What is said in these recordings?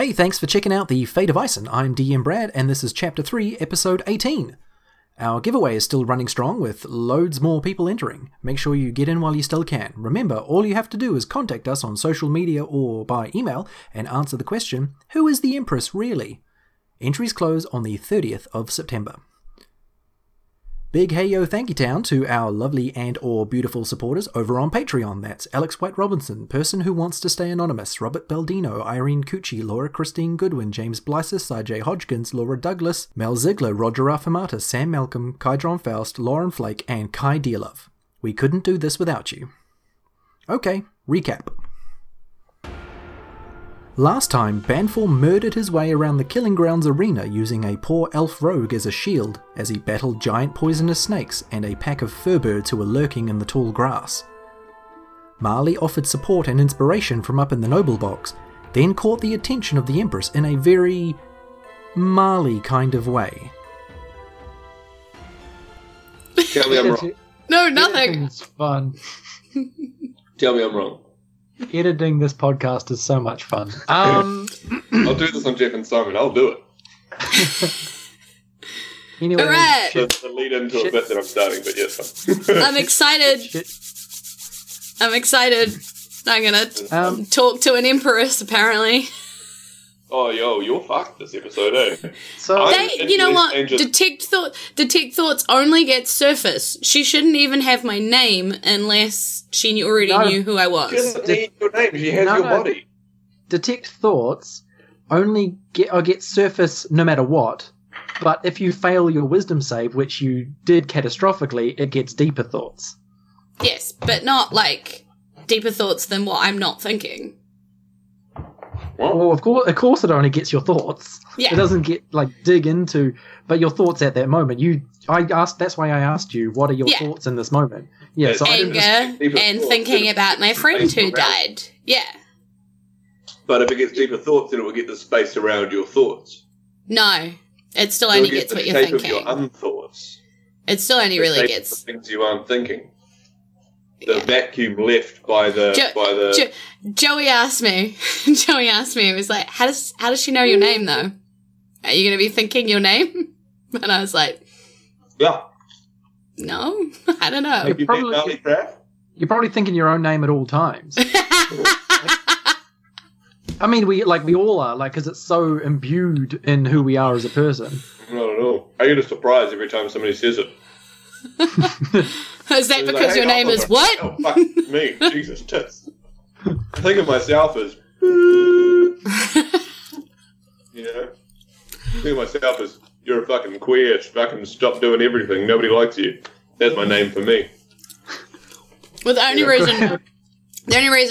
Hey, thanks for checking out the Fate of Eison. I'm DM Brad, and this is Chapter 3, Episode 18. Our giveaway is still running strong with loads more people entering. Make sure you get in while you still can. Remember, all you have to do is contact us on social media or by email and answer the question, who is the Empress really? Entries close on the 30th of September. Big hey yo thank you town to our lovely and or beautiful supporters over on Patreon. That's Alex White Robinson, Person Who Wants to Stay Anonymous, Robert Baldino, Irene Cucci, Laura Christine Goodwin, James Bleisser, CJ Hodgkins, Laura Douglas, Mel Ziegler, Roger Raffamata, Sam Malcolm, Kydron Faust, Lauren Flake, and Kai Dearlove. We couldn't do this without you. Okay, recap. Last time, Banfor murdered his way around the Killing Grounds arena using a poor elf rogue as a shield as he battled giant poisonous snakes and a pack of furbirds who were lurking in the tall grass. Marley offered support and inspiration from up in the noble box, then caught the attention of the Empress in a very Marley kind of way. Tell me I'm wrong. No, nothing! It's fun. Tell me I'm wrong. Editing this podcast is so much fun. I'll do this on Jeff and Simon. I'll do it. Anyway, right. That's the lead into a bit that I'm starting, but yes. I'm excited. I'm going to talk to an empress, apparently. Oh, yo, you're fucked this episode, eh? So you know what? Detect Thoughts only gets surface. She shouldn't even have my name unless she already knew who I was. She doesn't need your name. She has your body. Detect Thoughts only gets surface no matter what, but if you fail your wisdom save, which you did catastrophically, it gets deeper thoughts. Yes, but not, like, deeper thoughts than what I'm not thinking. Well, of course it only gets your thoughts. Yeah. It doesn't get, like, dig into, but your thoughts at that moment. That's why I asked you, what are your thoughts in this moment? Yeah, so anger and thinking about my friend who died. Yeah. But if it gets deeper thoughts, then it will get the space around your thoughts. No, it still only gets what you're thinking. The shape of your unthoughts. It still only really gets the things you aren't thinking. The vacuum left by the Joey asked me. He was like, "How does she know your name though? Are you going to be thinking your name?" And I was like, "Yeah, no, I don't know." You're probably thinking your own name at all times. I mean, we all are, like, because it's so imbued in who we are as a person. Not at all. I get a surprise every time somebody says it. Is that because your name is what? Oh, fuck me. Jesus, tits. I think of myself as... I think of myself as, you're a fucking queer, fucking stop doing everything, nobody likes you. That's my name for me. Well, the only reason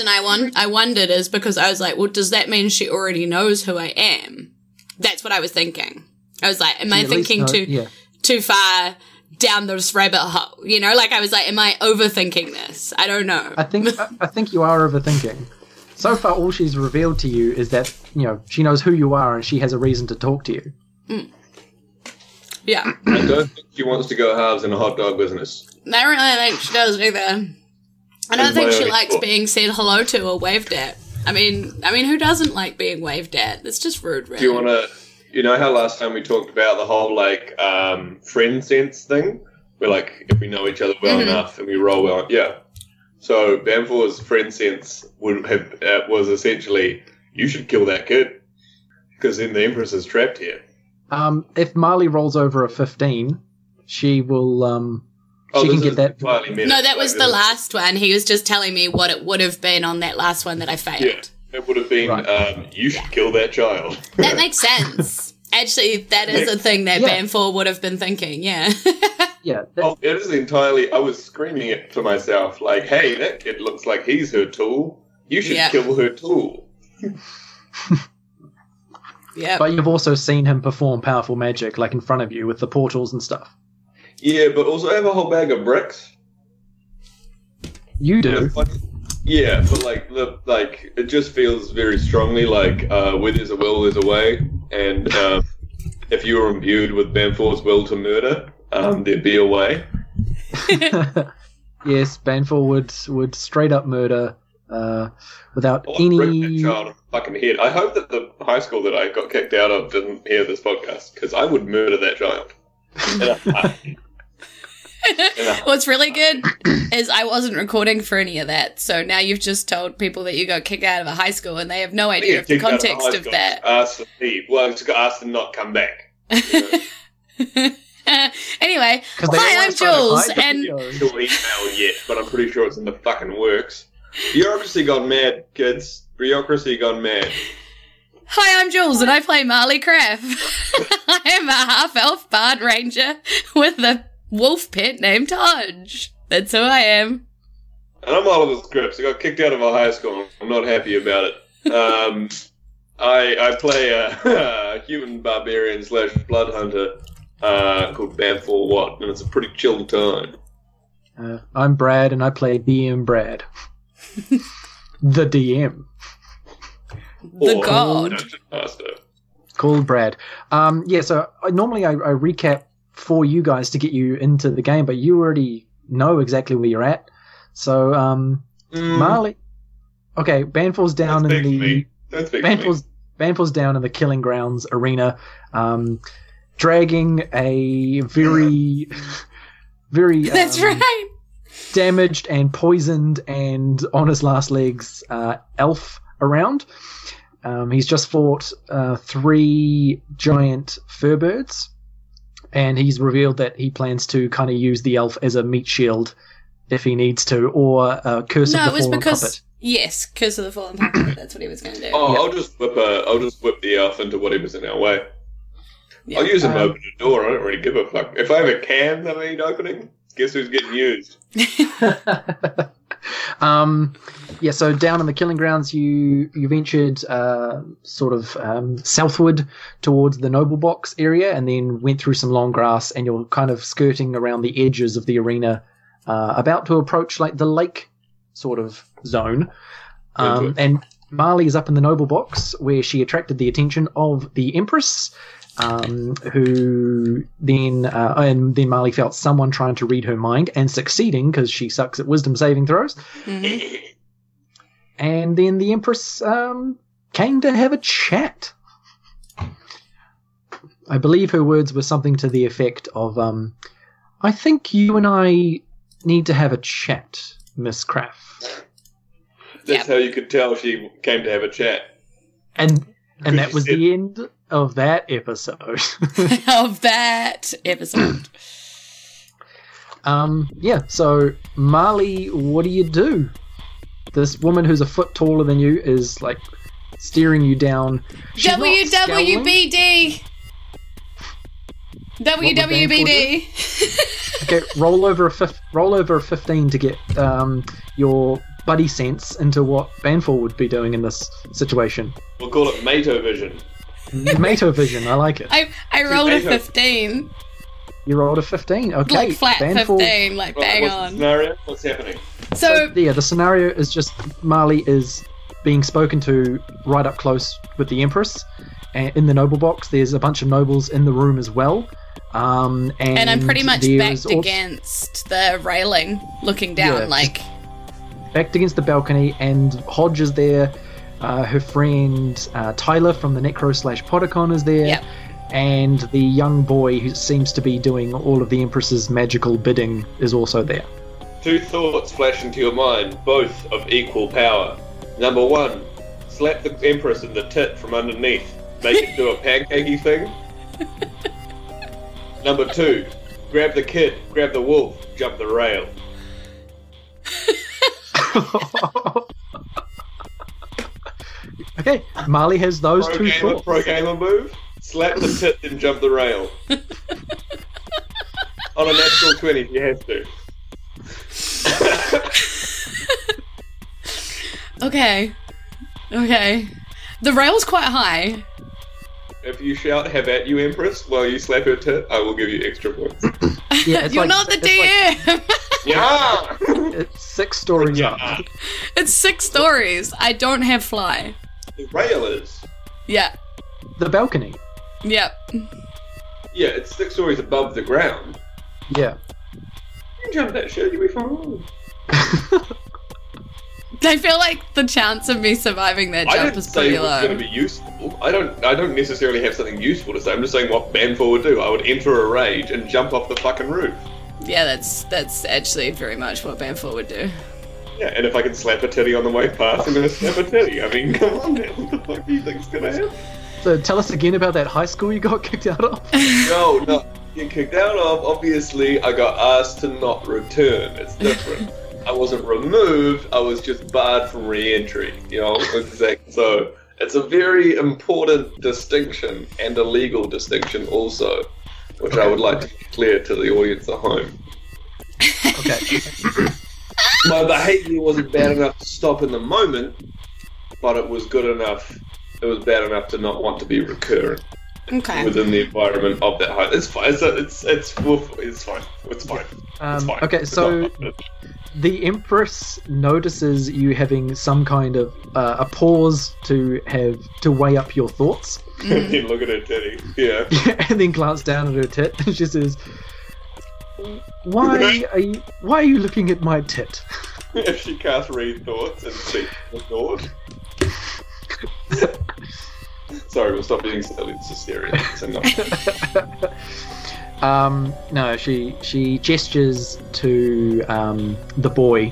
I wondered is because I was like, well, does that mean she already knows who I am? That's what I was thinking. I was like, am I thinking too far... down this rabbit hole, you know? Like, I was like, am I overthinking this? I don't know. I think you are overthinking. So far, all she's revealed to you is that, you know, she knows who you are and she has a reason to talk to you. Mm. Yeah. I don't think she wants to go halves in a hot dog business. I don't really think she does either. I don't think she likes being said hello to or waved at. I mean, who doesn't like being waved at? That's just rude, really. Do you want to... You know how last time we talked about the whole, like, friend sense thing? We're like, if we know each other well enough and we roll well, yeah. So Banfor's friend sense was essentially, you should kill that kid because then the Empress is trapped here. If Marley rolls over a 15, she will... she can get that. No, that was the last one. He was just telling me what it would have been on that last one that I failed. Yeah. It would have been, right. You should kill that child. That makes sense. Actually, that is a thing that Banfor would have been thinking, yeah. It is entirely, I was screaming it to myself, like, hey, that kid looks like he's her tool. You should kill her tool. Yeah. But you've also seen him perform powerful magic, like in front of you with the portals and stuff. Yeah, but also I have a whole bag of bricks. You do? Yeah, but like it just feels very strongly like where there's a will, there's a way, and if you were imbued with Banfor's will to murder, there'd be a way. Yes, Banfor would straight up murder without any. I've ripped that child in the fucking head. I hope that the high school that I got kicked out of didn't hear this podcast, because I would murder that child. What's really good is I wasn't recording for any of that, so now you've just told people that you got kicked out of a high school and they have no idea of the context of that. Well, I just got asked to not come back. Anyway, hi, I'm Jules, and email yet, but I'm pretty sure it's in the fucking works. Bureaucracy gone mad, kids. Bureaucracy gone mad. Hi, I'm Jules, and I play Marley Craft. I am a half-elf bard ranger with a wolf pet named Tudge. That's who I am. And I'm Oliver Scripps. I got kicked out of my high school. I'm not happy about it. I play a human barbarian / blood hunter called Banfor Watt, and it's a pretty chill time. I'm Brad, and I play DM Brad. The DM. The or god. Dungeon Master. Called Brad. Yeah, so I normally recap for you guys to get you into the game, but you already know exactly where you're at. So, Marley... Okay, Banfor's down in the... Banfor's down in the Killing Grounds arena, dragging a very... very... That's right! Damaged and poisoned and on his last legs elf around. He's just fought 3 giant furbirds, and he's revealed that he plans to kind of use the elf as a meat shield if he needs to, or Curse of the Fallen Puppet. Yes, Curse of the Fallen Puppet. That's what he was going to do. Oh, yep. I'll just whip the elf into whatever's in our way. Yep. I'll use him to open the door. I don't really give a fuck. If I have a can that I need opening, guess who's getting used? Yeah, so down in the Killing Grounds, you ventured southward towards the Noble Box area, and then went through some long grass, and you're kind of skirting around the edges of the arena, about to approach like the lake sort of zone. And Marley is up in the Noble Box, where she attracted the attention of the Empress, who then and then Marley felt someone trying to read her mind and succeeding, because she sucks at wisdom saving throws. Mm-hmm. And then the Empress came to have a chat. I believe her words were something to the effect of, I think you and I need to have a chat, Miss Craft. That's how you could tell she came to have a chat. And that was the end of that episode. Yeah, so Marley, what do you do? This woman who's a foot taller than you is like steering you down. She's WWBD! WWBD! Okay, roll over a 15 to get your buddy sense into what Banfor would be doing in this situation. We'll call it Mato-vision. Mato-vision, I like it. I rolled a 15. You rolled a 15, okay. Like flat Banfor, 15, like bang what's on. The scenario? What's happening? So yeah, the scenario is just Marley is being spoken to right up close with the Empress, and in the Noble Box there's a bunch of nobles in the room as well. And I'm pretty much backed against the railing, looking down, backed against the balcony, and Hodge is there. Her friend Tyler from the Necropodicon is there, yep. And the young boy who seems to be doing all of the Empress's magical bidding is also there. 2 thoughts flash into your mind, both of equal power. Number 1, slap the Empress in the tit from underneath, make it do a pancakey thing. Number 2, grab the kid, grab the wolf, jump the rail. Okay, Marley has those pro 2 thoughts. Pro gamer move, slap the tit, then jump the rail. On a natural 20, if you have to. Okay. The rail's quite high. If you shout "Have at you, Empress," while you slap her tit, I will give you extra points. Yeah, you're like, not the DM. Yeah, it's 6 stories up. It's 6 stories. I don't have fly. The rail is. Yeah. The balcony. Yep. Yeah, it's 6 stories above the ground. Yeah. You can jump that shit, you'll be fine. I feel like the chance of me surviving that jump is pretty low. I didn't say it was going to be useful. I don't necessarily have something useful to say. I'm just saying what Banfor would do. I would enter a rage and jump off the fucking roof. Yeah, that's actually very much what Banfor would do. Yeah, and if I can slap a titty on the way past, I'm going to slap a titty. I mean, come on, man. What the fuck do you think's going to happen? So tell us again about that high school you got kicked out of. No. Getting kicked out of, obviously, I got asked to not return. It's different. I wasn't removed, I was just barred from re-entry, you know? Exactly. So it's a very important distinction and a legal distinction also, which I would like to declare to the audience at home. Okay. My behaviour wasn't bad enough to stop in the moment, but it was good enough, it was bad enough to not want to be recurrent. Okay. Within the environment of that home. It's fine. It's fine. It's fine. Okay, so the Empress notices you having some kind of a pause to weigh up your thoughts. And then look at her titty. Yeah. And then glance down at her tit and she says, Why are you looking at my tit? If she casts read thoughts and see the thought. Sorry, we'll stop being silly. It's just serious. It's enough. No, she gestures to the boy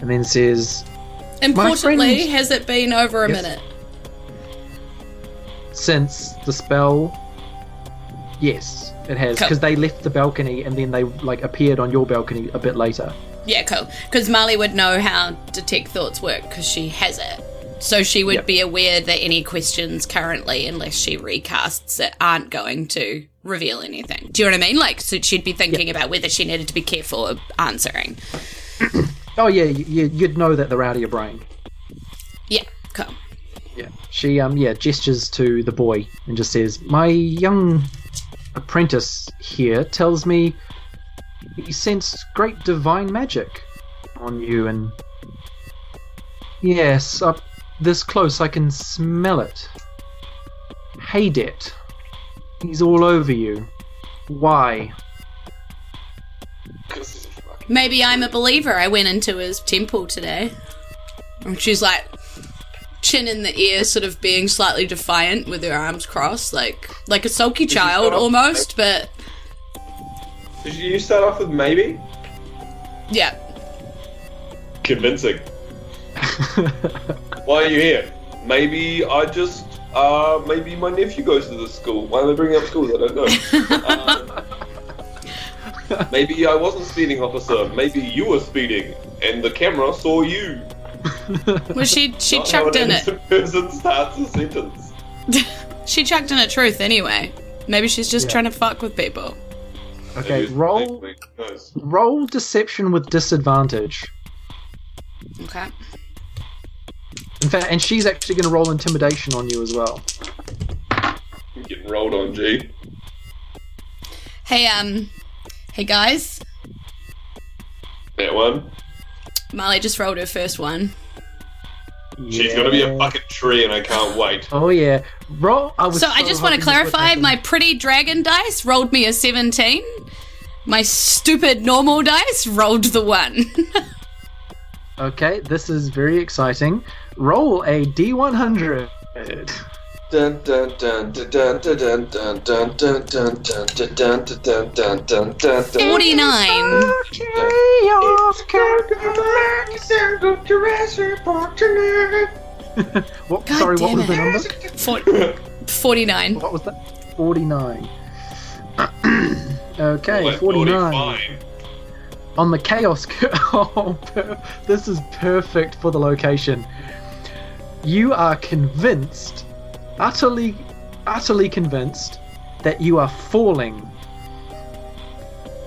and then says, importantly, has it been over a minute? Since the spell? Yes, it has. Because they left the balcony and then they appeared on your balcony a bit later. Yeah, cool. Because Marley would know how detect thoughts work because she has it. So she would be aware that any questions currently, unless she recasts it, aren't going to reveal anything. Do you know what I mean? So she'd be thinking about whether she needed to be careful of answering. Oh, yeah, you'd know that they're out of your brain. Yeah, cool. Yeah. She, gestures to the boy and just says, my young apprentice here tells me he sensed great divine magic on you and... Yes, up this close, I can smell it. Haydet. He's all over you. Why? Maybe I'm a believer. I went into his temple today. And she's chin in the air, sort of being slightly defiant with her arms crossed, like a sulky child almost, but... Did you start off with maybe? Yeah. Convincing. Why are you here? Maybe I just maybe my nephew goes to this school. Why am I bringing up schools? I don't know. Maybe I wasn't speeding, officer. Maybe you were speeding and the camera saw you. Well, she chucked in it. Person starts a sentence. She chucked in a truth anyway. Maybe she's just trying to fuck with people. Okay, roll deception with disadvantage. Okay. In fact, and she's actually going to roll intimidation on you as well. I'm getting rolled on, G. Hey, hey guys. That one. Marley just rolled her first one. Yeah. She's going to be a fucking tree, and I can't wait. Oh yeah, roll. So I just want to clarify. My pretty dragon dice rolled me a 17. My stupid normal dice rolled the 1. Okay, this is very exciting. Roll a D100. Dun dun dun dun dun dun dun dun dun dun dun dun dun dun dun. 49. What? Sorry, what was the number? 49. What was that? 49. Okay, 49. On the chaos curve, this is perfect for the location. You are convinced, utterly convinced, that you are falling.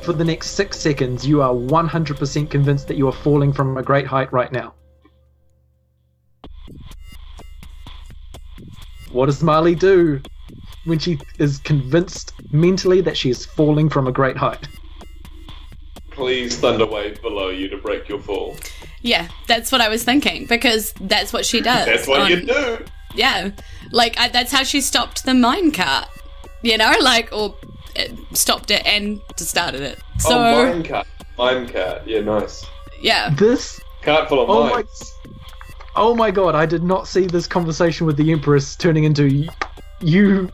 For the next 6 seconds, you are 100% convinced that you are falling from a great height right now. What does Marley do when she is convinced mentally that she is falling from a great height? Please thunderwave below you to break your fall. Yeah, that's what I was thinking, because that's what she does. That's what you do. Yeah, that's how she stopped the minecart, you know, or stopped it and started it. So, minecart. Yeah, nice. Yeah. This Cart full of mites. Oh my god, I did not see this conversation with the Empress turning into you...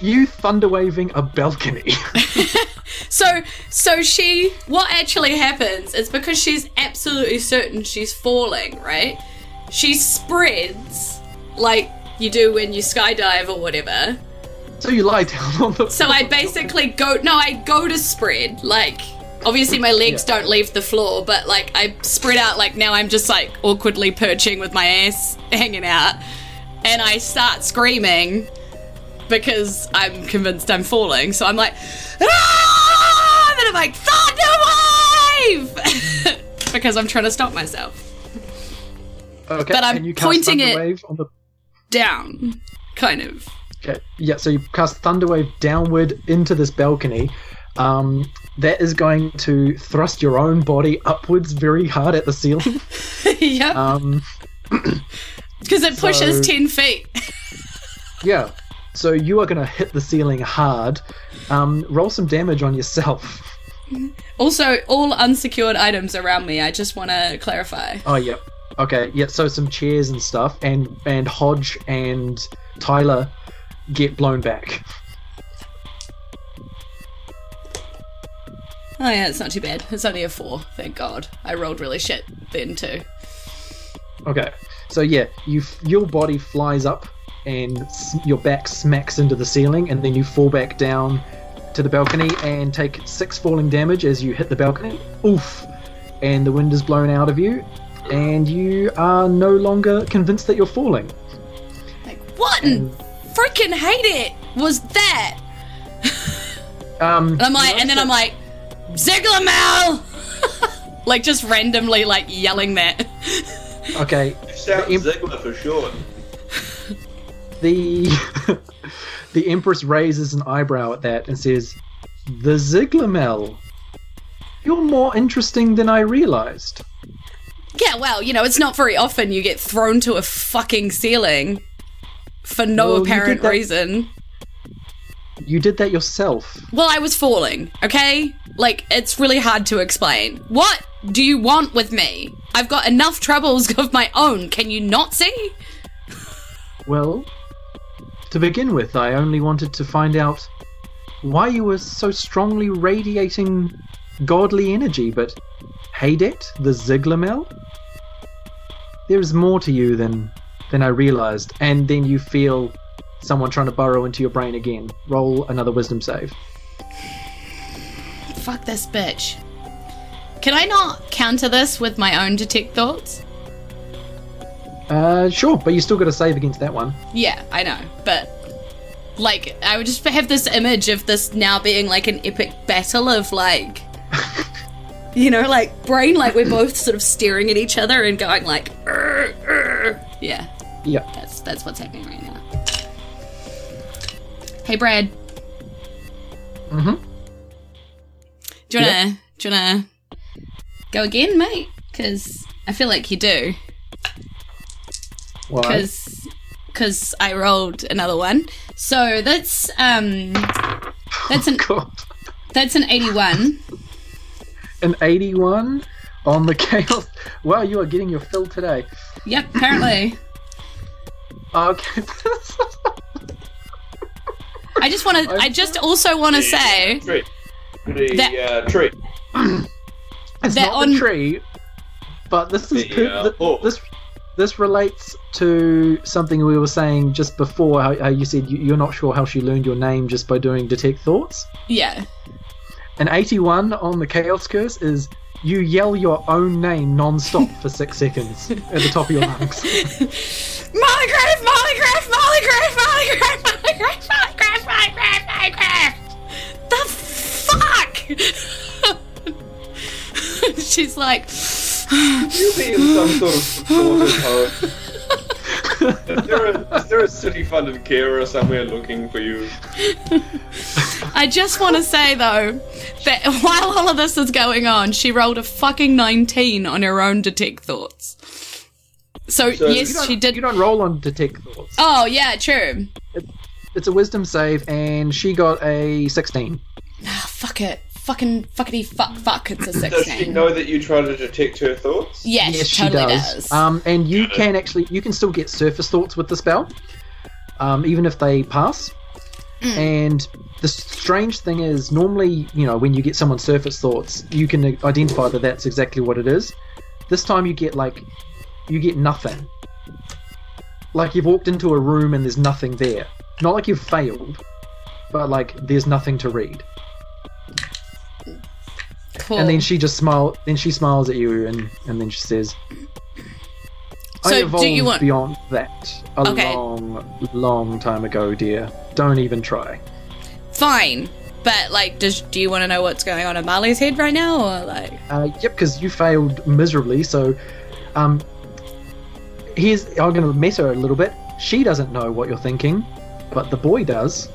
you thunder-waving a balcony. So she... What actually happens is because she's absolutely certain she's falling, right? She spreads, like you do when you skydive or whatever. So you lie down on the... So I basically go... No, I go to spread, like... Obviously my legs don't leave the floor, but like I spread out, like now I'm just like awkwardly perching with my ass hanging out, and I start screaming because I'm convinced I'm falling. So I'm like, ah! And then I'm like, thunder wave! Because I'm trying to stop myself. Okay, but I'm pointing it wave on the... down, kind of. Okay. Yeah, so you cast thunder wave downward into this balcony. That is going to thrust your own body upwards very hard at the ceiling. Yep. Because it pushes 10 feet. Yeah. So you are going to hit the ceiling hard. Roll some damage on yourself. Also, all unsecured items around me. I just want to clarify. Oh, yeah. Okay. Yeah. So some chairs and stuff, and Hodge and Tyler get blown back. Oh yeah, it's not too bad. It's only a 4, thank god. I rolled really shit then too. Okay, so yeah, your body flies up and your back smacks into the ceiling, and then you fall back down to the balcony and take 6 falling damage as you hit the balcony. Oof! And the wind is blown out of you, and you are no longer convinced that you're falling. Like, what in freaking Haydet was that? And I'm like, I'm like, Zyglomel! Like, just randomly, like, yelling that. Okay. You sound Ziegler for short. The Empress raises an eyebrow at that and says, "The Zyglomel. You're more interesting than I realised." Yeah, well, you know, it's not very often you get thrown to a fucking ceiling for no apparent reason. You did that yourself. Well, I was falling, okay? Like, it's really hard to explain. What do you want with me? I've got enough troubles of my own. Can you not see? Well, to begin with, I only wanted to find out why you were so strongly radiating godly energy, but Haydet, the Zyglomel? There is more to you than I realized. And then you feel... someone trying to burrow into your brain again. Roll another wisdom save. Fuck this bitch. Can I not counter this with my own detect thoughts? Sure, but you still got to save against that one. Yeah, I know, but like, I would just have this image of this now being like an epic battle of like, you know, like brain, like we're both sort of staring at each other and going like, yeah, yeah, that's what's happening right now. Hey, Brad. Mm-hmm. Do you wanna go again, mate? Because I feel like you do. Why? Because I rolled another one. So that's an 81. An 81 on the chaos. Wow, you are getting your fill today. Yep, apparently. Okay. I just also want to say the tree. It's that not on... the tree, but this is this relates to something we were saying just before. How you said you're not sure how she learned your name just by doing detect thoughts. Yeah. An 81 on the chaos curse is you yell your own name non-stop for 6 seconds at the top of your lungs. Marley Craft, Marley Craft, Marley Craft, Marley Craft, Marley Craft, Marley Craft, Marley Craft, Marley Craft. The fuck? She's like... You being some sort of poet. Is there a city-funded carer somewhere looking for you? I just want to say, though, that while all of this is going on, she rolled a fucking 19 on her own detect thoughts. So yes, she did... You don't roll on detect thoughts. Oh, yeah, true. It's a wisdom save, and she got a 16. Ah, fuck it. fuckity fuck. It's a six. Does she know that you try to detect her thoughts? Yes, she totally does. And you can actually, you can still get surface thoughts with the spell, even if they pass. Mm. And the strange thing is, normally, you know, when you get someone's surface thoughts, you can identify that that's exactly what it is. This time, you get like, you get nothing. Like you've walked into a room and there's nothing there. Not like you've failed, but like there's nothing to read. Cool. And then she just smiles. Then she smiles at you, and then she says, "I evolved beyond that long time ago, dear. Don't even try." Fine, but like, do you want to know what's going on in Marley's head right now, or like? Yep, because you failed miserably. So, I'm going to mess her a little bit. She doesn't know what you're thinking, but the boy does.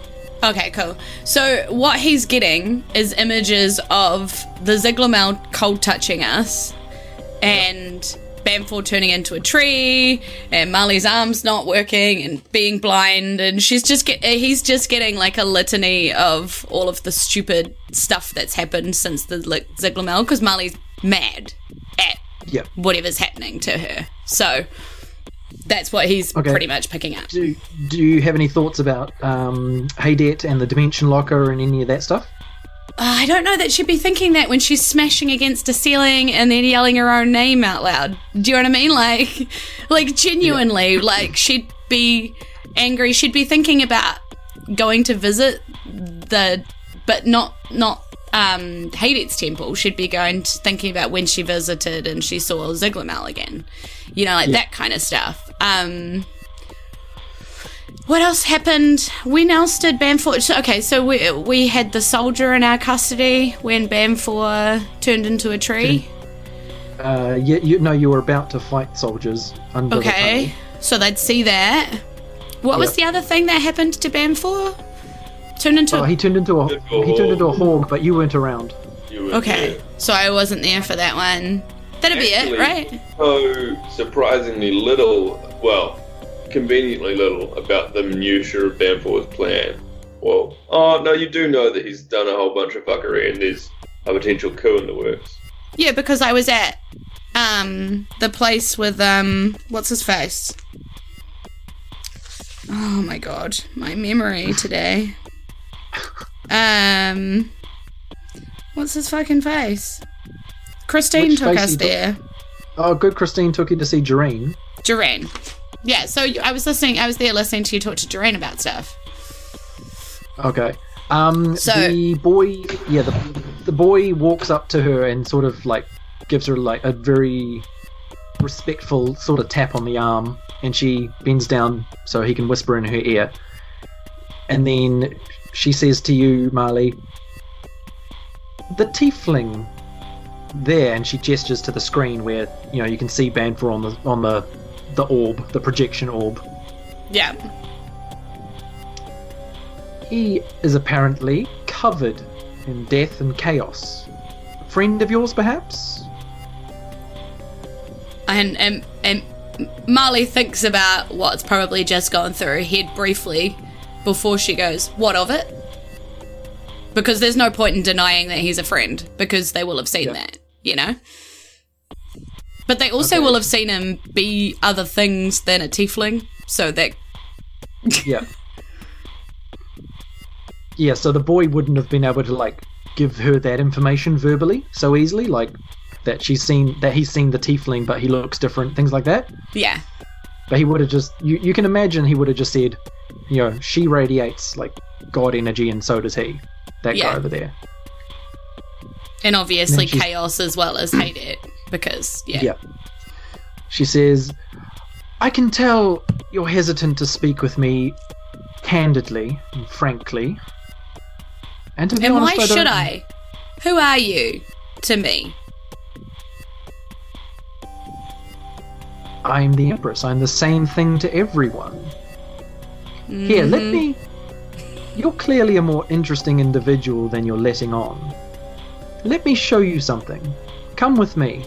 Okay, cool. So what he's getting is images of the Zyglomel cold touching us, and Banfor turning into a tree, and Marley's arms not working, and being blind, and he's just getting like a litany of all of the stupid stuff that's happened since the Zyglomel, because Marley's mad at whatever's happening to her. So that's what he's pretty much picking up. Do you have any thoughts about Haydet and the Dimension Locker and any of that stuff? I don't know that she'd be thinking that when she's smashing against a ceiling and then yelling her own name out loud. Do you know what I mean? Like genuinely, like she'd be angry. She'd be thinking about going to visit but not Haydet's temple. She'd be thinking about when she visited and she saw Zyglomel again. You know, like that kind of stuff. What else happened? When else did Banfor... Okay, so we had the soldier in our custody when Banfor turned into a tree. You were about to fight soldiers under the tunnel. So they'd see that. What was the other thing that happened to Banfor? He turned into a hog, but you weren't around. Okay, so I wasn't there for that one. That'd be it, right? So surprisingly conveniently little about the minutiae of Banfor's plan. Well, you do know that he's done a whole bunch of fuckery and there's a potential coup in the works. Yeah, because I was at the place with what's his face? Oh my god, my memory today. What's his fucking face? Christine took us there. Oh, good. Christine took you to see Jareen. Yeah, so I was listening. I was there listening to you talk to Jareen about stuff. Okay. So the boy, the boy walks up to her and sort of like gives her like a very respectful sort of tap on the arm, and she bends down so he can whisper in her ear, and then she says to you, Marley, "The tiefling there," and she gestures to the screen where you can see Banfor on the orb, the projection orb. Yeah. "He is apparently covered in death and chaos. A friend of yours, perhaps?" And Marley thinks about what's probably just gone through her head briefly before she goes, "What of it?" Because there's no point in denying that he's a friend, because they will have seen that, But they also will have seen him be other things than a tiefling, so that... so the boy wouldn't have been able to, give her that information verbally so easily, that he's seen the tiefling, but he looks different, things like that. Yeah. But he would have just... You can imagine he would have just said, she radiates, God energy, and so does he. That guy over there. And obviously and chaos as well as Haydet, because, She says, "I can tell you're hesitant to speak with me candidly and frankly. And to be honest, why should I? Who are you to me?" "I'm the Empress. I'm the same thing to everyone." Mm-hmm. "Here, you're clearly a more interesting individual than you're letting on. Let me show you something. Come with me."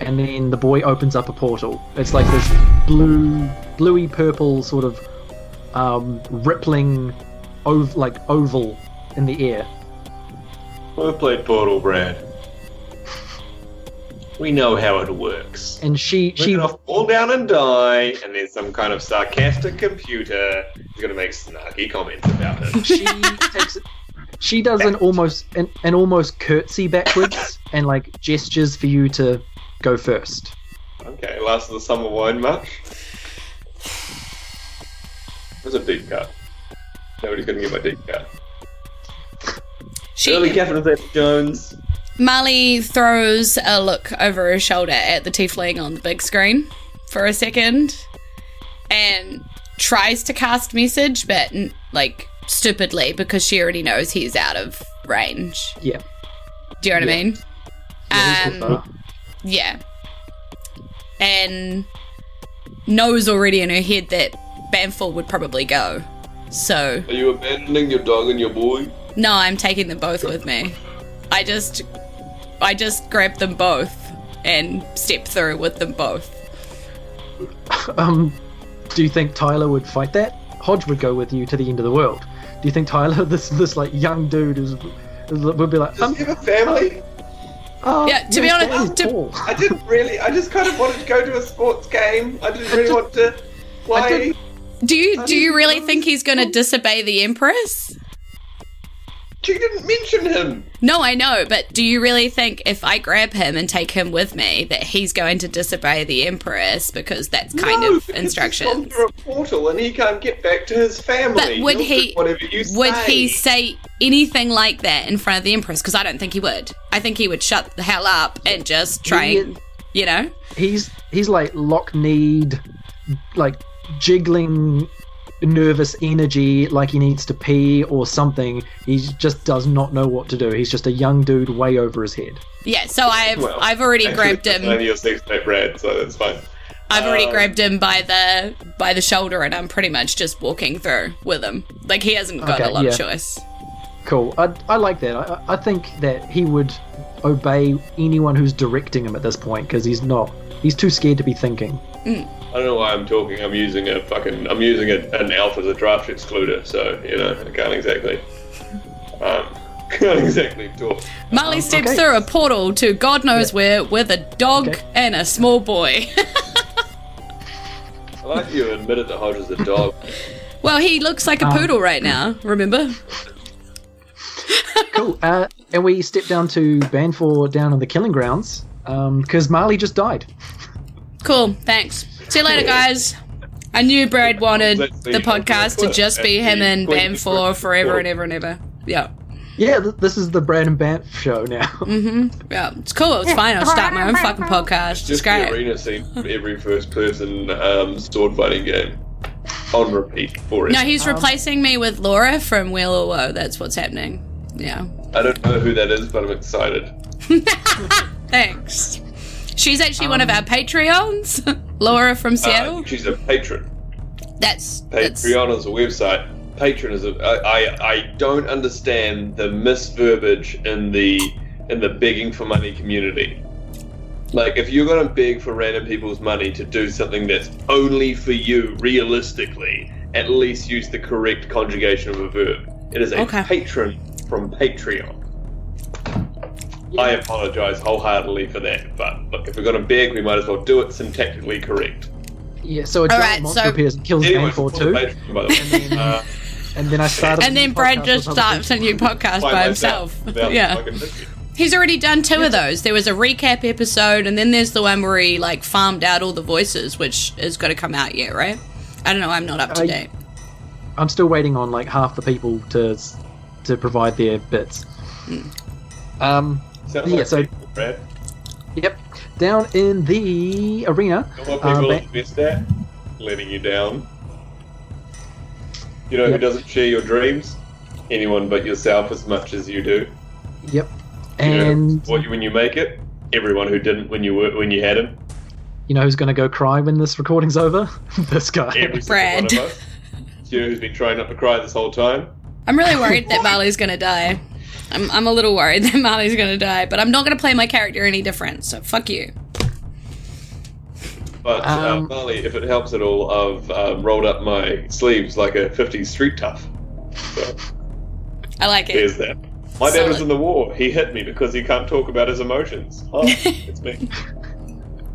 And then the boy opens up a portal. It's like this bluey purple sort of rippling oval in the air. We played Portal Brad. We know how it works. And she gonna fall down and die, and then some kind of sarcastic computer is gonna make snarky comments about it. She takes it. She does an almost curtsy backwards and like gestures for you to go first. Okay, last of the summer wine month. It was a deep cut. Nobody's gonna get my deep cut. Early Catherine Zeta-Jones. Marley throws a look over her shoulder at the tiefling on the big screen for a second and tries to cast message, but like stupidly, because she already knows he's out of range. Yeah. Do you know what I mean? Yeah. And knows already in her head that Banfor would probably go. So. Are you abandoning your dog and your boy? No, I'm taking them both with me. I just grabbed them both and stepped through with them both. Do you think Tyler would fight that? Hodge would go with you to the end of the world. Do you think Tyler, this like young dude, would be like? Does he have a family? To be honest, I didn't really. I just kind of wanted to go to a sports game. I didn't really want to. Why? Do you really think he's going to disobey the Empress? She didn't mention him. No, I know, but do you really think if I grab him and take him with me that he's going to disobey the Empress, because that's kind of instructions? No, he's gone through a portal and he can't get back to his family. But would he? Would he say anything like that in front of the Empress? Because I don't think he would. I think he would shut the hell up and just try and, you know. He's like lock-kneed, like jiggling nervous energy, like he needs to pee or something. He just does not know what to do. He's just a young dude way over his head. Yeah, so I've already grabbed him. I've already grabbed him by the shoulder, and I'm pretty much just walking through with him. Like, he hasn't got a lot of choice. Cool. I like that. I think that he would obey anyone who's directing him at this point, because he's too scared to be thinking. Mm. I don't know why I'm talking. I'm using an elf as a draft excluder, so, you know, I can't exactly talk. Marley steps through a portal to God knows where with a dog and a small boy. I like you admitted that Hodge is a dog. Well, he looks like a poodle right now, remember? Cool. And we step down to Banfor down on the killing grounds, because Marley just died. Cool, thanks. See you later, guys. I knew Brad wanted the podcast to just be him and Banfor forever and ever and ever. Yeah. Yeah, this is the Brad and Banf show now. Mm-hmm. Yeah, it's cool. It's fine. I'll start my own fucking podcast. It's just great. The arena scene from every first-person sword fighting game on repeat for it. No, he's replacing me with Laura from Wheel or Woe. That's what's happening. Yeah. I don't know who that is, but I'm excited. Thanks. She's actually one of our Patreons. Laura from Seattle. She's a patron. Patreon is a website. Patron is a. I don't understand the misverbiage in the begging for money community. Like, if you're gonna beg for random people's money to do something that's only for you, realistically, at least use the correct conjugation of a verb. It is a patron from Patreon. Yeah. I apologise wholeheartedly for that, but look, if we're going to beg, we might as well do it syntactically correct. Yeah, so a giant monster appears and kills Banfor too. And then I started. And then Brad just starts a new podcast by himself. Yeah, he's already done two of those. There was a recap episode, and then there's the one where he like farmed out all the voices, which is going to come out yet, right? I don't know. I'm not up to date. I'm still waiting on like half the people to provide their bits. Mm. Brad. Yep. Down in the arena. You know what people are the best at? Letting you down. You know who doesn't share your dreams? Anyone but yourself, as much as you do. Yep. And you know, support you when you make it. Everyone who didn't when you had him. You know who's going to go cry when this recording's over? This guy. Every Brad. Single one of us. You know who's been trying not to cry this whole time? I'm really worried that Marley's going to die. I'm a little worried that Marley's going to die, but I'm not going to play my character any different, so fuck you. But Marley, if it helps at all, I've rolled up my sleeves like a 50s street tough. So, I like it. There's that. My dad was in the war. He hit me because he can't talk about his emotions. Oh, it's me.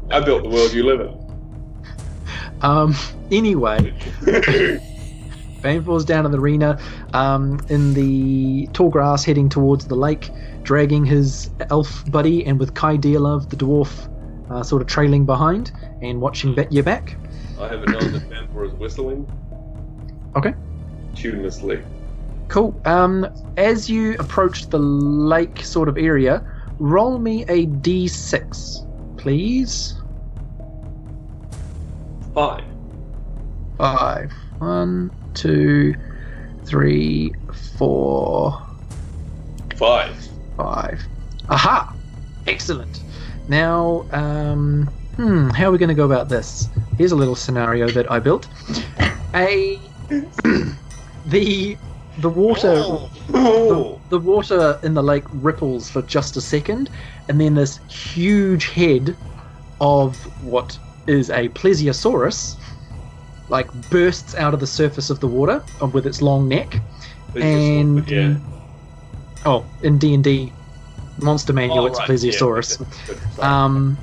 I built the world you live in. Anyway, Bane falls down in the arena, in the tall grass, heading towards the lake, dragging his elf buddy, and with Kai Dearlove, the dwarf, sort of trailing behind and watching your back. I have a known that Banfor is whistling. Okay. Tunelessly. Cool. As you approach the lake sort of area, roll me a d6, please. 5. 1, 2, 3, 4, 5. Aha! Excellent. Now, how are we going to go about this? Here's a little scenario that I built. The water, the water in the lake ripples for just a second, and then this huge head of what is a plesiosaurus, like, bursts out of the surface of the water with its long neck. And yeah. Oh, in D&D Monster Manual, it's plesiosaurus. Yeah, good.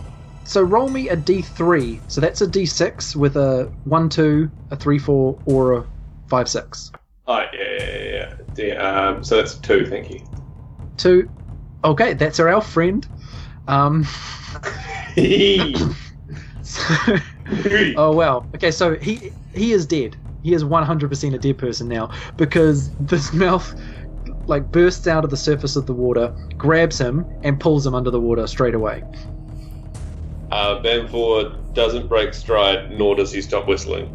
So roll me a d3. So that's a d6 with a 1, 2, a 3, 4, or a 5, 6. Oh, yeah. So that's 2, thank you. 2. Okay, that's our elf friend. Oh, well. Okay, so he is dead. He is 100% a dead person now, because this mouth, like, bursts out of the surface of the water, grabs him, and pulls him under the water straight away. Banfor doesn't break stride, nor does he stop whistling.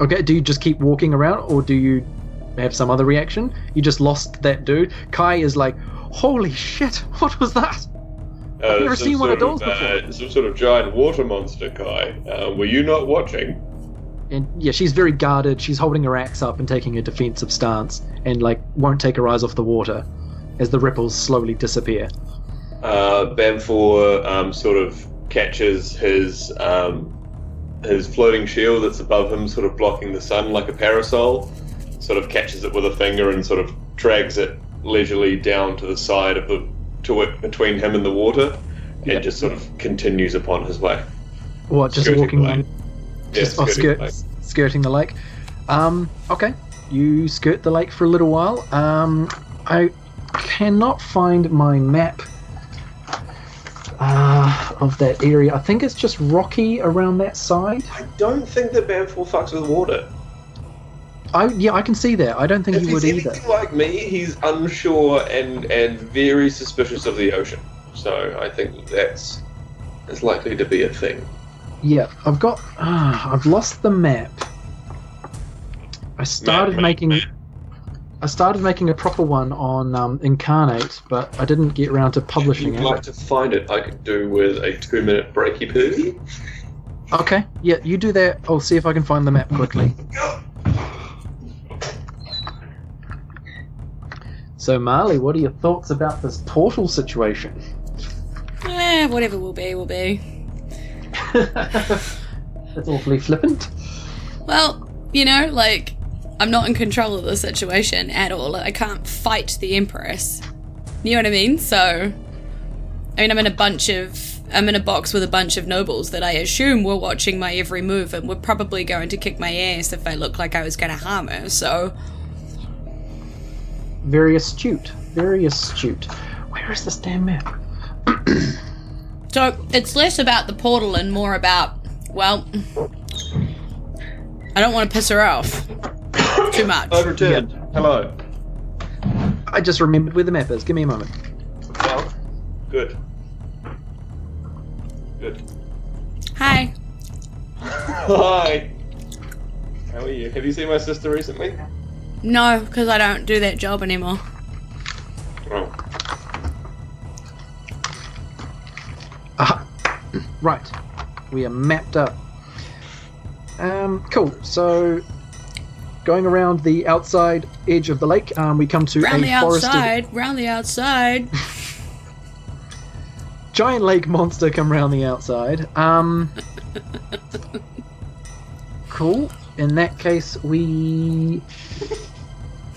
Okay, do you just keep walking around, or do you have some other reaction? You just lost that dude. Kai is like, holy shit, what was that? I've never seen one of those before. Some sort of giant water monster, Kai. Were you not watching? And yeah, she's very guarded. She's holding her axe up and taking a defensive stance, and, like, won't take her eyes off the water as the ripples slowly disappear. Banfor sort of catches his floating shield that's above him, sort of blocking the sun like a parasol, sort of catches it with a finger and sort of drags it leisurely down to the side of between him and the water, and just sort of continues upon his way. What, just walking around? Just skirting the lake. Okay, you skirt the lake for a little while. I cannot find my map of that area. I think it's just rocky around that side. I don't think that Banfor fucks with water. I can see that. I don't think he would either. If he's anything like me, he's unsure and very suspicious of the ocean. So I think that's likely to be a thing. Yeah, I've got... I've lost the map. I started making... I started making a proper one on Incarnate, but I didn't get around to publishing it. If you'd like to find it, I could do with a 2-minute breaky poo. Okay, yeah, you do that. I'll see if I can find the map quickly. So, Marley, what are your thoughts about this portal situation? Whatever will be. That's awfully flippant. Well, I'm not in control of the situation at all. I can't fight the Empress. You know what I mean? So, I'm in a box with a bunch of nobles that I assume were watching my every move and were probably going to kick my ass if I looked like I was going to harm her, so... Very astute. Where is this damn map? So, it's less about the portal and more about, I don't want to piss her off. Too much. Overturned. Yeah. Hello. I just remembered where the map is. Give me a moment. Well, good. Hi. Hi. How are you? Have you seen my sister recently? No, because I don't do that job anymore. Oh. Aha. Right. We are mapped up. Cool. So... going around the outside edge of the lake, we come to round the outside. Giant lake monster come round the outside. Cool. In that case, we...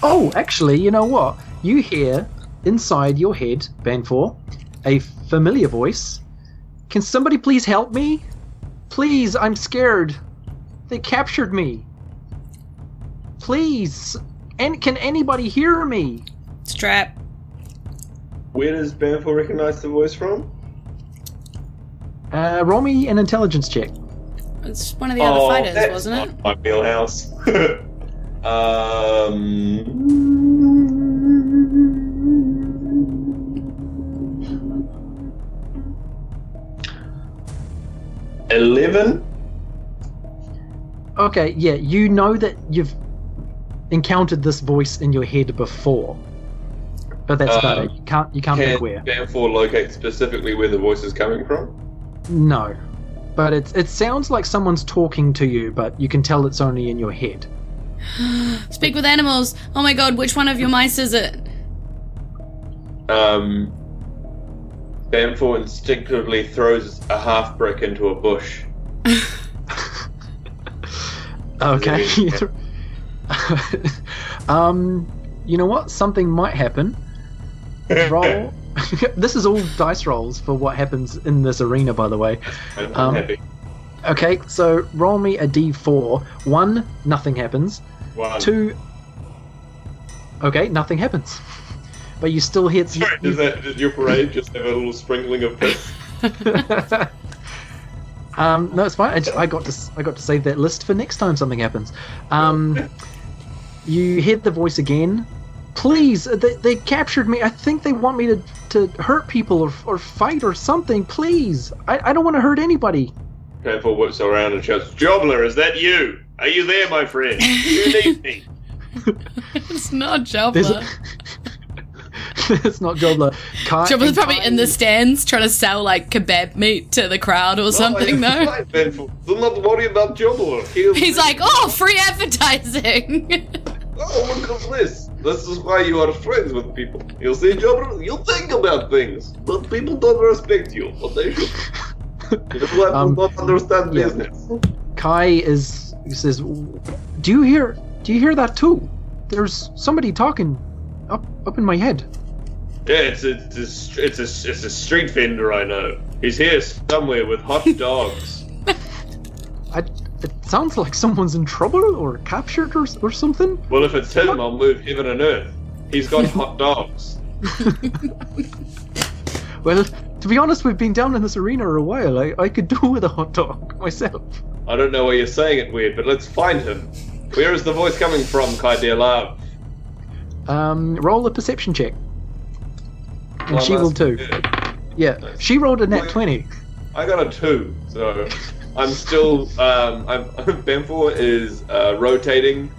Oh, actually, you know what? you hear inside your head, Banfor, a familiar voice. Can somebody please help me? Please, I'm scared. They captured me. Please. And can anybody hear me? Strap. Where does Banfor recognize the voice from? Roll me an intelligence check. It's one of the other fighters, wasn't it? My wheelhouse. Um... 11? Okay, yeah, you know that you've encountered this voice in your head before, but that's about it. You can't think where. Can Banfor locate specifically where the voice is coming from? No, but it sounds like someone's talking to you, but you can tell it's only in your head. Speak with animals. Oh my god, which one of your mice is it? Banfor instinctively throws a half brick into a bush. Okay. You know what? Something might happen. Roll. This is all dice rolls for what happens in this arena, by the way. I'm happy. Okay, so roll me a d4. 1, nothing happens. 1. 2. Okay, nothing happens. But you still hit. Sorry, does your parade just have a little sprinkling of piss? No, it's fine. I got to save that list for next time something happens. You hear the voice again. Please, they captured me. I think they want me to hurt people or fight or something. Please, I don't want to hurt anybody. Banfor whips around and shouts, Jobbler, is that you? Are you there, my friend? You need me. It's not Jobbler. It's not Jobbler. Jobbler's probably in the stands trying to sell like kebab meat to the crowd or something, though. Banfor, do not worry about Jobbler. He's like, oh, free advertising. Oh, look at this. This is why you are friends with people. You see, Jobbler, you think about things, but people don't respect you, but they should. People don't understand business. Kai says, Do you hear that too? There's somebody talking up in my head. Yeah, it's a street vendor I know. He's here somewhere with hot dogs. It sounds like someone's in trouble or captured or something. Well, if it's him, I'll move heaven and earth. He's got hot dogs. Well, to be honest, we've been down in this arena a while. I could do with a hot dog myself. I don't know why you're saying it weird, but let's find him. Where is the voice coming from, Kai Dearlove? Roll a perception check. And she will too. Yeah, nice. She rolled a nat 20. I got a 2, so... I'm still, Banfor is rotating,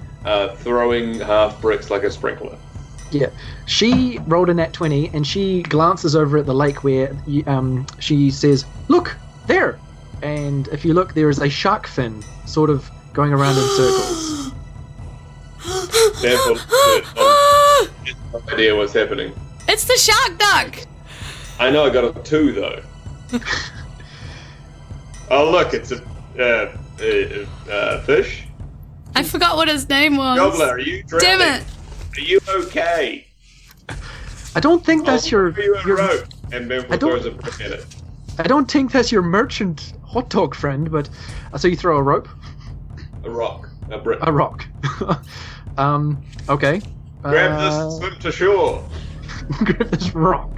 throwing half bricks like a sprinkler. Yeah. She rolled a nat 20 and she glances over at the lake where she says, look, there! And if you look, there is a shark fin sort of going around in circles. Banfor has no idea what's happening. It's the shark duck! I know, I got a 2 though. Oh look, it's a fish. I forgot what his name was. Gobbler, are you drowning? Damn it! Are you okay? I don't think that's your rope. And Banfor throws a brick at it. I don't think that's your merchant hot dog friend, but so you throw a rope. A rock. Okay. Grab this, swim to shore. Grab this rock.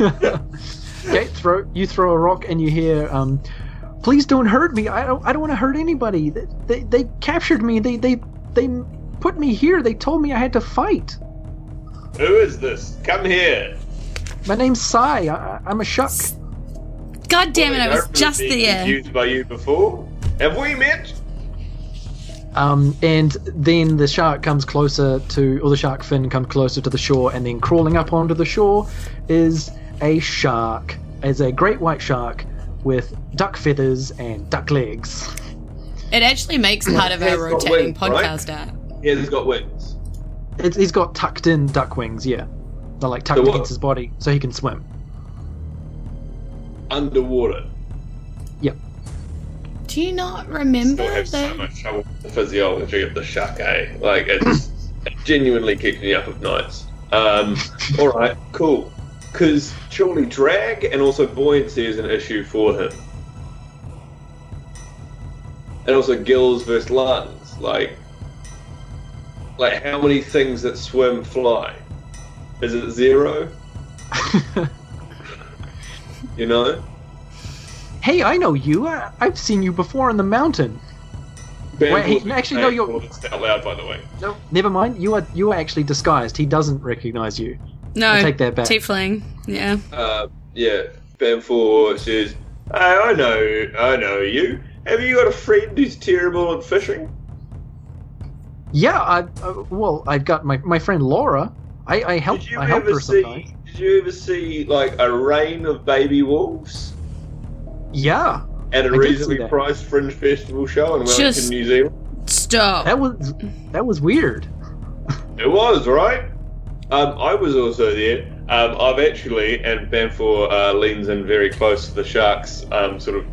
Okay, you throw a rock and you hear. Please don't hurt me. I don't want to hurt anybody. They captured me. They put me here. They told me I had to fight. Who is this? Come here. My name's Sai. I'm a shuck. God damn it! I was just there. Confused by you before? Have we met? And then the shark comes closer to, or the shark fin comes closer to the shore, and then crawling up onto the shore is a shark. It's a great white shark. With duck feathers and duck legs. It actually makes part of our rotating podcast art. Yeah, he's got wings. He's got tucked in duck wings, yeah. They're like tucked against his body so he can swim. Underwater. Yep. Do you not remember? I still have so much trouble with the physiology of the shark, eh? Like, it genuinely keeps me up at nights. All right, cool. Because surely drag and also buoyancy is an issue for him. And also gills versus lungs. Like how many things that swim fly? Is it zero? You know? Hey, I know you. I've seen you before on the mountain. Wait, actually, no, you're... out loud, by the way. No, never mind. You are actually disguised. He doesn't recognize you. No, I'll take that back. Tiefling. Yeah. Yeah. Banfor says, "I know you. Have you got a friend who's terrible at fishing?" Yeah. I've got my friend Laura. I helped. Sometimes. Did you ever see like a rain of baby wolves? Yeah. At a reasonably priced fringe festival show in Wellington, New Zealand. Stop. That was weird. It was, right? I was also there. I've actually, and Banfor leans in very close to the shark's sort of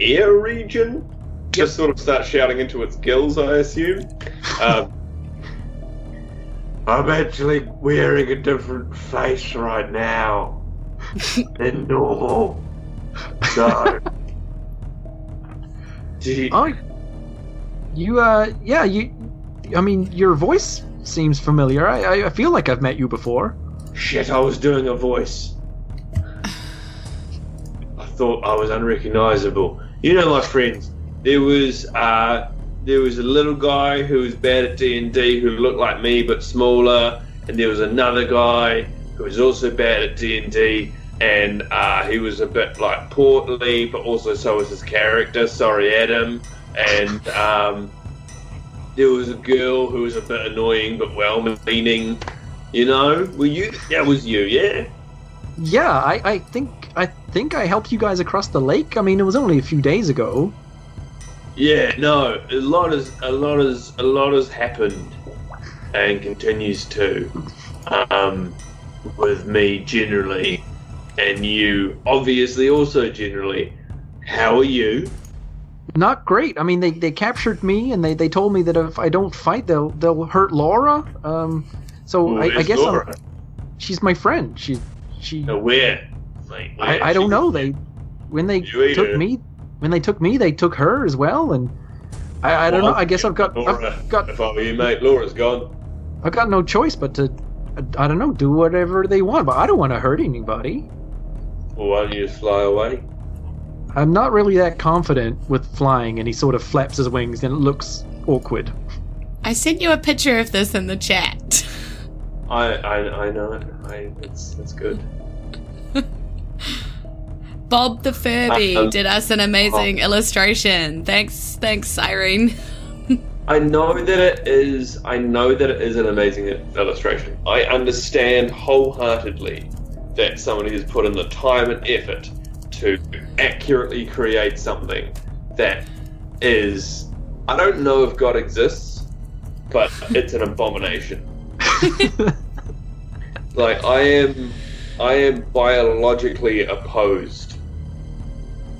ear region. Yep. Just sort of starts shouting into its gills, I assume. I'm actually wearing a different face right now than normal. So... I mean, your voice seems familiar. I feel like I've met you before. Shit, I was doing a voice. I thought I was unrecognizable. You know, my friends, there was a little guy who was bad at D&D who looked like me but smaller, and there was another guy who was also bad at D&D. And he was a bit like portly, but also so was his character. Sorry, Adam. And there was a girl who was a bit annoying, but well-meaning. You know, were you? That was you, yeah. Yeah, I think I helped you guys across the lake. I mean, it was only a few days ago. Yeah, no, a lot has happened, and continues to, with me generally. And you, obviously, also generally. How are you? Not great. I mean, they captured me, and they told me that if I don't fight, they'll hurt Laura. I guess Laura? She's my friend. She. No, where? Like, where? I don't know. When they took me, they took her as well. And I don't know. I guess I've got. If I were you, mate, Laura's gone. I've got no choice but to, I don't know, do whatever they want. But I don't want to hurt anybody. Well, why don't you just fly away? I'm not really that confident with flying, and he sort of flaps his wings, and it looks awkward. I sent you a picture of this in the chat. I know. It's good. Bob the Furby did us an amazing illustration. Thanks, Irene. I know that it is an amazing illustration. I understand wholeheartedly that somebody has put in the time and effort to accurately create something that is, I don't know if God exists, but it's an abomination. Like, I am biologically opposed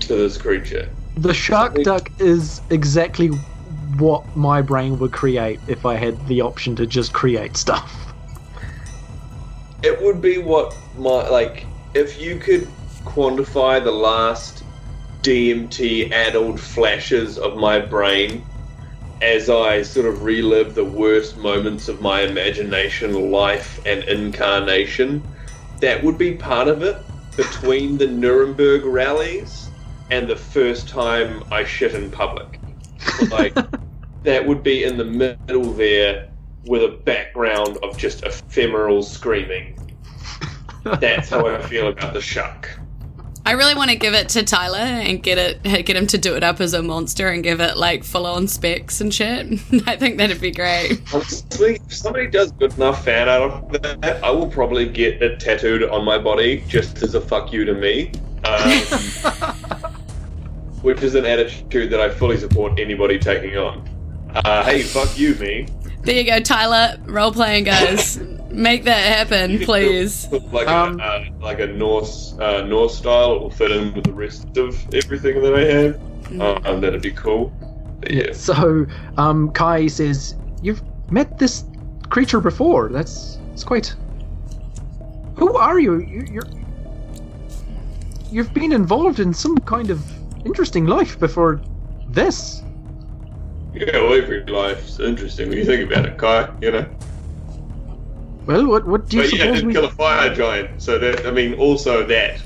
to this creature. The shark duck is exactly what my brain would create if I had the option to just create stuff. It would be what my, like, if you could quantify the last DMT addled flashes of my brain as I sort of relive the worst moments of my imagination, life, and incarnation, that would be part of it, between the Nuremberg rallies and the first time I shit in public. Like, that would be in the middle there with a background of just ephemeral screaming. That's how I feel about the shark. I really want to give it to Tyler and get him to do it up as a monster and give it like full on specs and shit. I think that'd be great. Honestly, if somebody does good enough fan out of that, I will probably get it tattooed on my body just as a fuck you to me. Which is an attitude that I fully support anybody taking on. Hey, fuck you, me. There you go, Tyler. Role-playing, guys. Make that happen, please. Like a Norse style, it will fit in with the rest of everything that I have. That'd be cool. Yeah. So, Kai says, you've met this creature before. That's quite Who are you? You've been involved in some kind of interesting life before this. Yeah, well, every life's interesting when you think about it, Kai, you know. Well, what do you suppose yeah, I did kill a fire giant, so that, I mean, also that,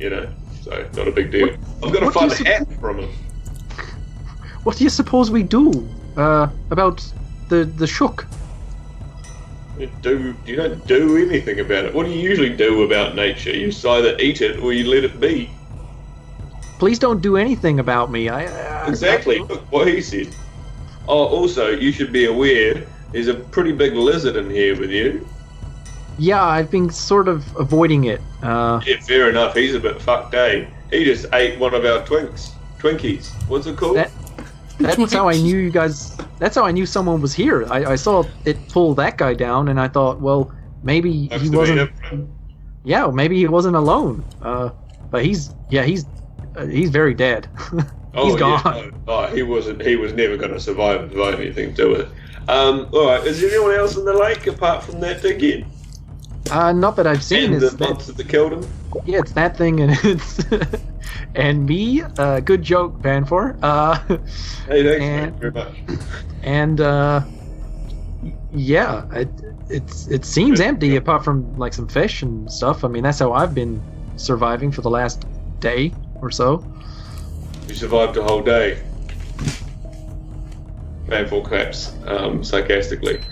you know. So, not a big deal. I've got to find a hat from him. What do you suppose we do about the shook? You don't do anything about it. What do you usually do about nature? You either eat it or you let it be. Please don't do anything about me. Exactly. Look what he said. Oh, also, you should be aware there's a pretty big lizard in here with you. Yeah, I've been sort of avoiding it. Yeah, fair enough. He's a bit fucked, eh? He just ate one of our Twinkies. What's it called? That's how I knew you guys... That's how I knew someone was here. I saw it pull that guy down, and I thought, well, maybe he wasn't... Yeah, maybe he wasn't alone. But he's... Yeah, he's very dead. He's gone. Yeah, no, he wasn't. He was never going to survive anything to it. All right. Is there anyone else in the lake apart from that dickhead? Not that I've seen. And the monster that killed him. Yeah, it's that thing, and it's and me. Good joke, Banfor. Hey, thanks very much. And yeah, it seems empty apart from like some fish and stuff. I mean, that's how I've been surviving for the last day or so. You survived a whole day. Banfor claps, sarcastically.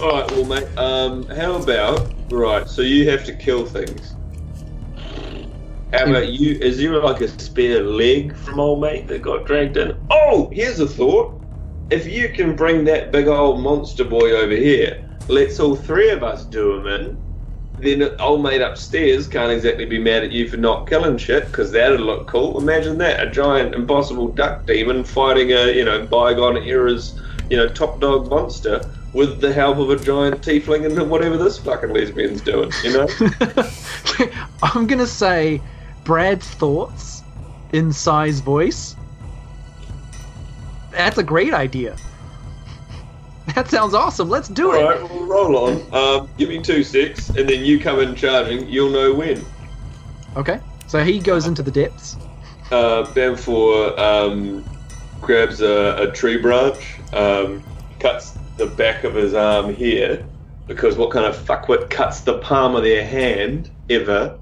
Alright, well mate, how about, right, so you have to kill things. How about you, is there like a spare leg from old mate that got dragged in? Oh, here's a thought. If you can bring that big old monster boy over here, let's all three of us do him in. Then old mate upstairs can't exactly be mad at you for not killing shit, because that'd look cool. Imagine that, a giant impossible duck demon fighting a, you know, bygone era's, you know, top dog monster with the help of a giant tiefling and whatever this fucking lesbian's doing, you know? I'm going to say Brad's thoughts in Sai's voice. That's a great idea. That sounds awesome. Let's do it. All right, we'll roll on. Give me 2 6, and then you come in charging. You'll know when. Okay. So he goes into the depths. Banfor grabs a tree branch, cuts the back of his arm here, because what kind of fuckwit cuts the palm of their hand ever?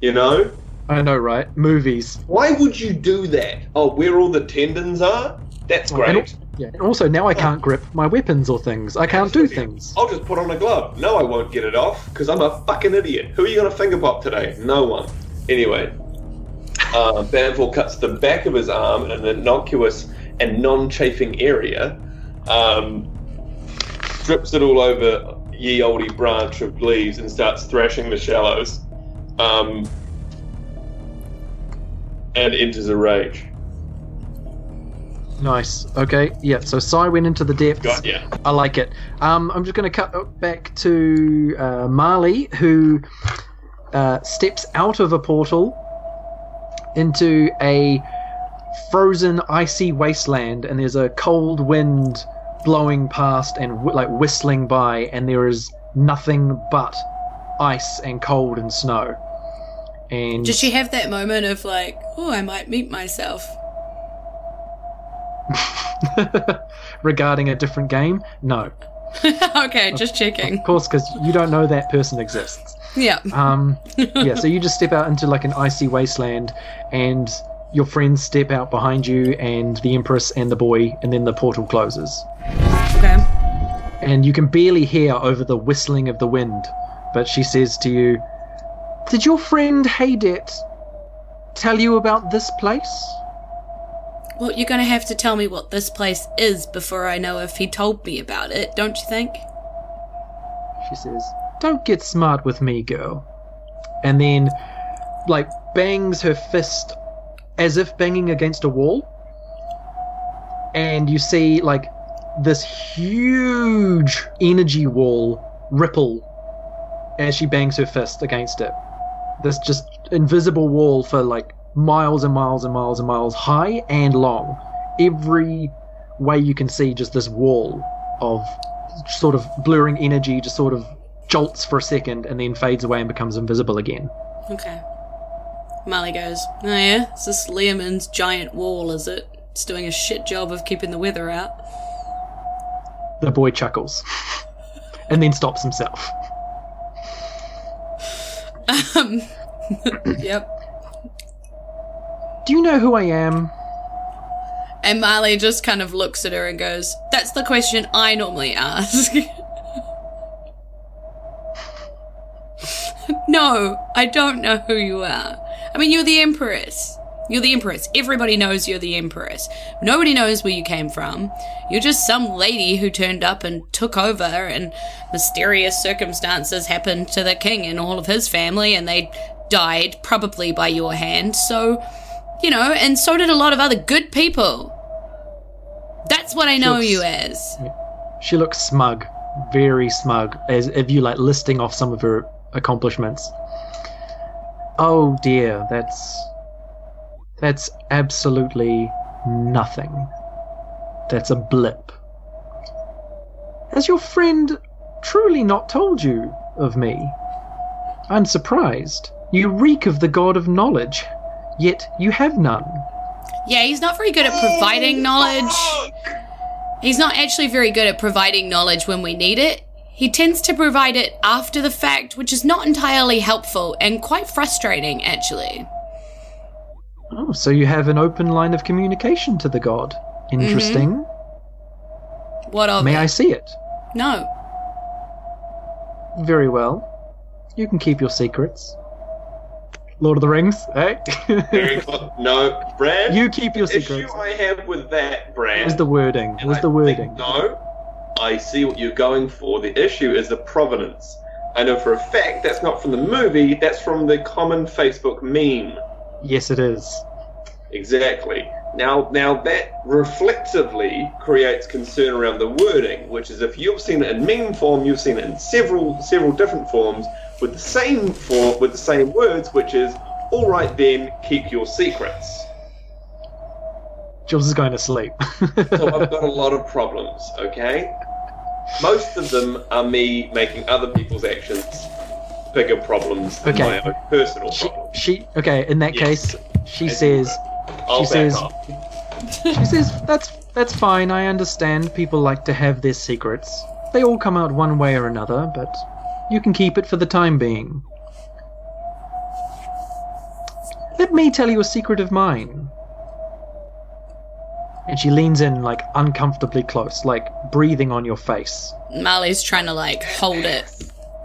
You know? I know, right? Movies. Why would you do that? Oh, where all the tendons are? That's great. Yeah, and also now I can't grip my weapons or things. I can't do things. I'll just put on a glove. No, I won't get it off, because I'm a fucking idiot. Who are you going to finger pop today? No one. Anyway, Banfor cuts the back of his arm in an innocuous and non-chafing area, strips it all over ye olde branch of leaves and starts thrashing the shallows, and enters a rage. Nice. Okay. Yeah. So Sai went into the depths. God, yeah. I like it. I'm just going to cut back to Marley, who steps out of a portal into a frozen, icy wasteland, and there's a cold wind blowing past and whistling by, and there is nothing but ice and cold and snow. And did she have that moment of like, oh, I might meet myself? Regarding a different game? No. Okay, just checking. Of course, because you don't know that person exists. Yeah. Yeah, so you just step out into like an icy wasteland, and your friends step out behind you, and the Empress and the boy, and then the portal closes. Okay. And you can barely hear over the whistling of the wind, but she says to you, "Did your friend Haydet tell you about this place?" Well, you're going to have to tell me what this place is before I know if he told me about it, don't you think? She says, "Don't get smart with me, girl." And then, like, bangs her fist as if banging against a wall. And you see, like, this huge energy wall ripple as she bangs her fist against it. This just invisible wall for, like, miles and miles and miles and miles high and long. Every way you can see, just this wall of sort of blurring energy just sort of jolts for a second and then fades away and becomes invisible again. Okay. Marley goes, oh yeah, it's this Learman's giant wall, is it? It's doing a shit job of keeping the weather out. The boy chuckles and then stops himself. Yep. Do you know who I am? And Marley just kind of looks at her and goes, that's the question I normally ask. No, I don't know who you are. I mean, you're the Empress. You're the Empress. Everybody knows you're the Empress. Nobody knows where you came from. You're just some lady who turned up and took over, and mysterious circumstances happened to the king and all of his family, and they died, probably by your hand, so... You know, and so did a lot of other good people. That's what I know you as. She looks smug, very smug, as if you like listing off some of her accomplishments. Oh dear, that's absolutely nothing. That's a blip. Has your friend truly not told you of me? I'm surprised. You reek of the god of knowledge. Yet you have none. Yeah, he's not very good at providing knowledge. He's not actually very good at providing knowledge when we need it. He tends to provide it after the fact, which is not entirely helpful and quite frustrating, actually. Oh, so you have an open line of communication to the god. Interesting. Mm-hmm. What of it? May I see it? No. Very well. You can keep your secrets. Lord of the Rings, eh? Very close. No, Brad. You keep your secrets. The issue I have with that, Brad, was the wording. Was the wording? No, I see what you're going for. The issue is the provenance. I know for a fact that's not from the movie. That's from the common Facebook meme. Yes, it is. Exactly. Now that reflectively creates concern around the wording, which is if you've seen it in meme form, you've seen it in several different forms. With the same form, with the same words, which is, all right then, keep your secrets. Jules is going to sleep. So I've got a lot of problems, okay? Most of them are me making other people's actions bigger problems than my own personal problems. In that case, she says, that's fine, I understand. People like to have their secrets. They all come out one way or another, but... You can keep it for the time being. Let me tell you a secret of mine. And she leans in, like, uncomfortably close, like, breathing on your face. Marley's trying to, like, hold it.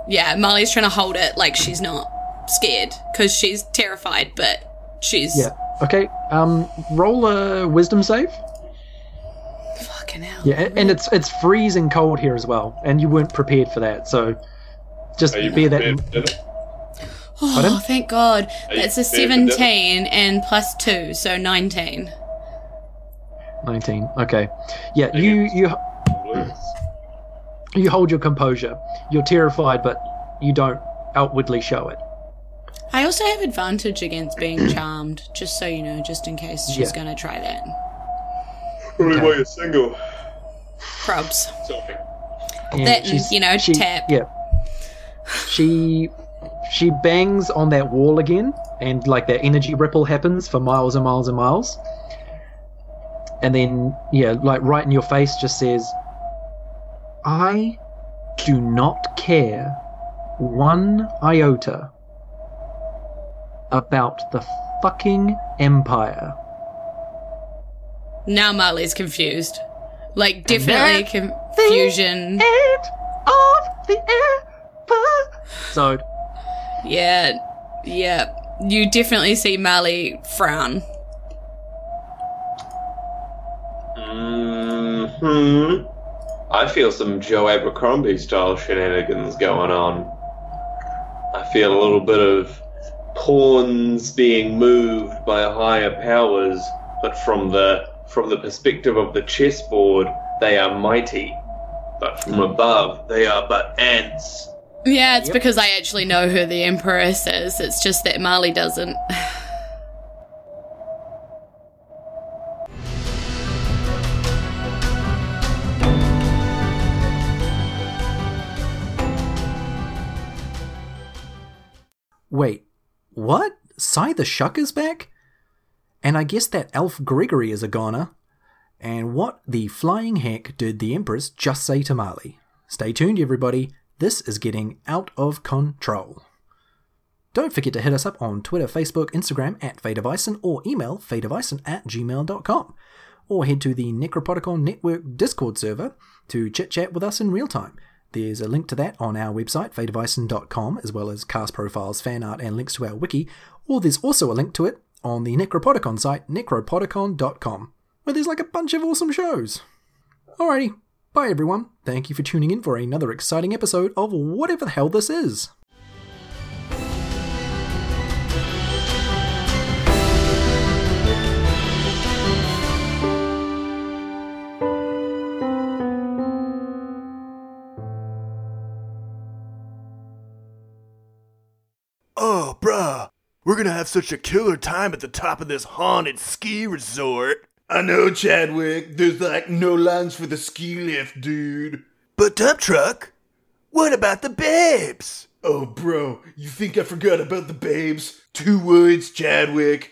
Yeah, Marley's trying to hold it like she's not scared, because she's terrified, but she's... Yeah, okay, roll a wisdom save. Fucking hell. Yeah, and it's freezing cold here as well, and you weren't prepared for that, so... Just be that. Oh, thank God. That's a 17 and plus 2, so 19. 19, okay. Yeah, you hold your composure. You're terrified, but you don't outwardly show it. I also have advantage against being charmed, just so you know, just in case she's going to try that. Probably why you're single. Probs. Something. That, tap. Yeah. She bangs on that wall again, and like that energy ripple happens for miles and miles and miles. And then, like right in your face, just says, I do not care one iota about the fucking Empire. Now Marley's confused. Like, definitely confusion. End of the air. So yeah, you definitely see Marley frown. I feel some Joe Abercrombie style shenanigans going on. I feel a little bit of pawns being moved by higher powers, but from the perspective of the chessboard, they are mighty, but from above, they are but ants. Yeah, it's because I actually know who the Empress is. It's just that Marley doesn't. Wait, what? Sai the Shuck is back? And I guess that elf Gregory is a goner. And what the flying heck did the Empress just say to Marley? Stay tuned, everybody. This is getting out of control. Don't forget to hit us up on Twitter, Facebook, Instagram at Fate of Eison, or email fateofeison@gmail.com. Or head to the Necropodicon Network Discord server to chit-chat with us in real time. There's a link to that on our website, fateofeison.com, as well as cast profiles, fan art, and links to our wiki. Or there's also a link to it on the Necropodicon site, necropodicon.com, where there's like a bunch of awesome shows. Alrighty, bye everyone. Thank you for tuning in for another exciting episode of whatever the hell this is. Oh, bruh, we're gonna have such a killer time at the top of this haunted ski resort. I know, Chadwick, there's like no lines for the ski lift, dude. But Dump Truck, what about the babes? Oh, bro, you think I forgot about the babes? 2 words, Chadwick.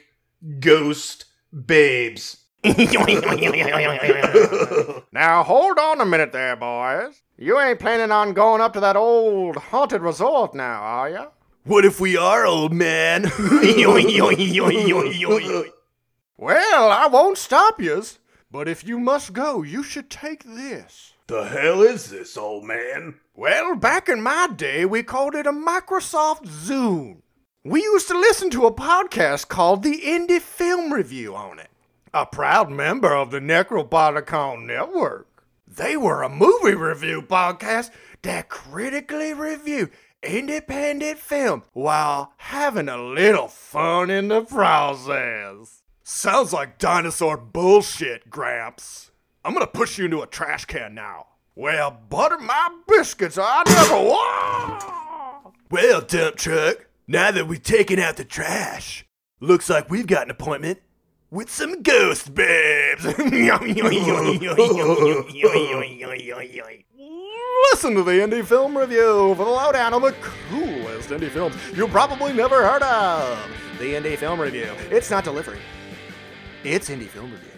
Ghost babes. Now, hold on a minute there, boys. You ain't planning on going up to that old haunted resort now, are ya? What if we are, old man? Well, I won't stop yous, but if you must go, you should take this. The hell is this, old man? Well, back in my day, we called it a Microsoft Zune. We used to listen to a podcast called the Indie Film Review on it. A proud member of the Necropodicon Network. They were a movie review podcast that critically reviewed independent film while having a little fun in the process. Sounds like dinosaur bullshit, Gramps. I'm gonna push you into a trash can now. Well, butter my biscuits, I never... Well, Dump Truck, now that we've taken out the trash, looks like we've got an appointment with some ghost babes. Listen to the Indie Film Review for the lowdown on the coolest indie films you probably never heard of. The Indie Film Review. It's not delivery. It's Indie Film Review.